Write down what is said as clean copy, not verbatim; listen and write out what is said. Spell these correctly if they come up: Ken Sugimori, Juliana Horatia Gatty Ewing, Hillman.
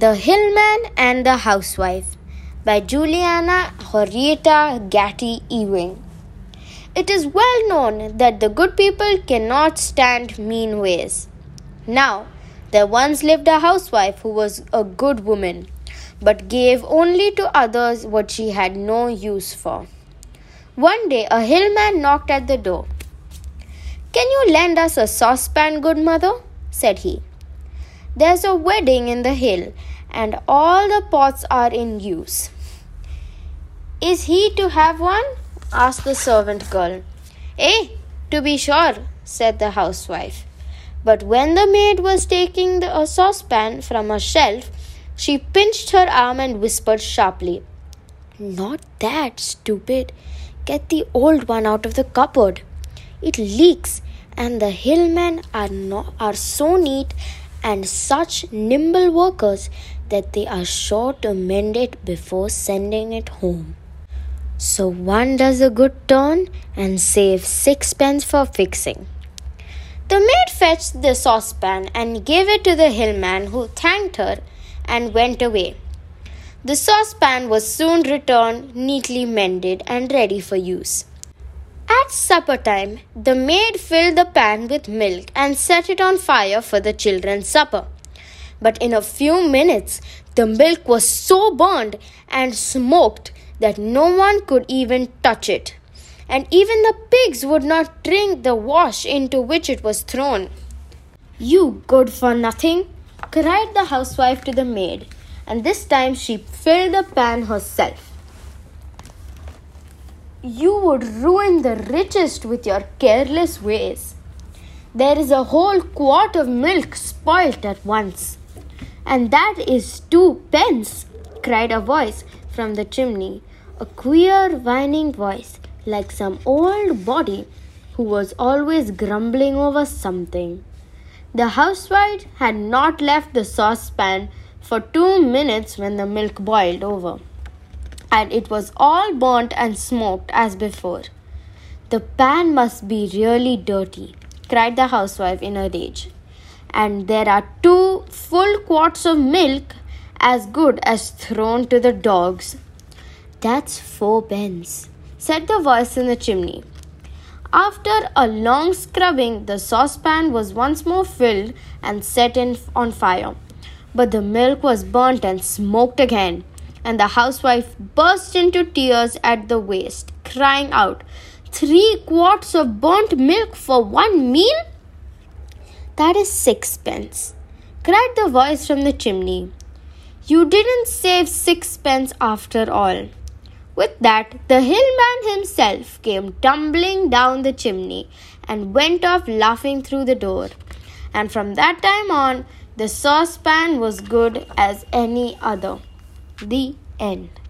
The Hillman and the Housewife by Juliana Horatia Gatty Ewing. It is well known that the good people cannot stand mean ways. Now, there once lived a housewife who was a good woman, but gave only to others what she had no use for. One day, a hillman knocked at the door. "Can you lend us a saucepan, good mother?" said he. "There's a wedding in the hill, and all the pots are in use." "Is he to have one?" asked the servant girl. "Eh, to be sure," said the housewife. But when the maid was taking a saucepan from a shelf, she pinched her arm and whispered sharply, "Not that, stupid. Get the old one out of the cupboard. It leaks, and the hillmen are so neat and such nimble workers that they are sure to mend it before sending it home. So one does a good turn and saves sixpence for fixing." The maid fetched the saucepan and gave it to the hillman, who thanked her and went away. The saucepan was soon returned, neatly mended and ready for use. At supper time, the maid filled the pan with milk and set it on fire for the children's supper. But in a few minutes, the milk was so burned and smoked that no one could even touch it, and even the pigs would not drink the wash into which it was thrown. "You good for nothing," cried the housewife to the maid, and this time she filled the pan herself. "You would ruin the richest with your careless ways. There is a whole quart of milk spoilt at once." "And that is 2 pence," cried a voice from the chimney, a queer whining voice, like some old body who was always grumbling over something. The housewife had not left the saucepan for 2 minutes when the milk boiled over, and it was all burnt and smoked as before. "The pan must be really dirty," cried the housewife in a rage, "and there are 2 full quarts of milk as good as thrown to the dogs." "That's 4 pence," said the voice in the chimney. After a long scrubbing, the saucepan was once more filled and set on fire, but the milk was burnt and smoked again, and the housewife burst into tears at the waste, crying out, "3 quarts of burnt milk for one meal?" "That is 6 pence," cried the voice from the chimney. "You didn't save 6 pence after all." With that, the hillman himself came tumbling down the chimney and went off laughing through the door. And from that time on, the saucepan was good as any other. The end.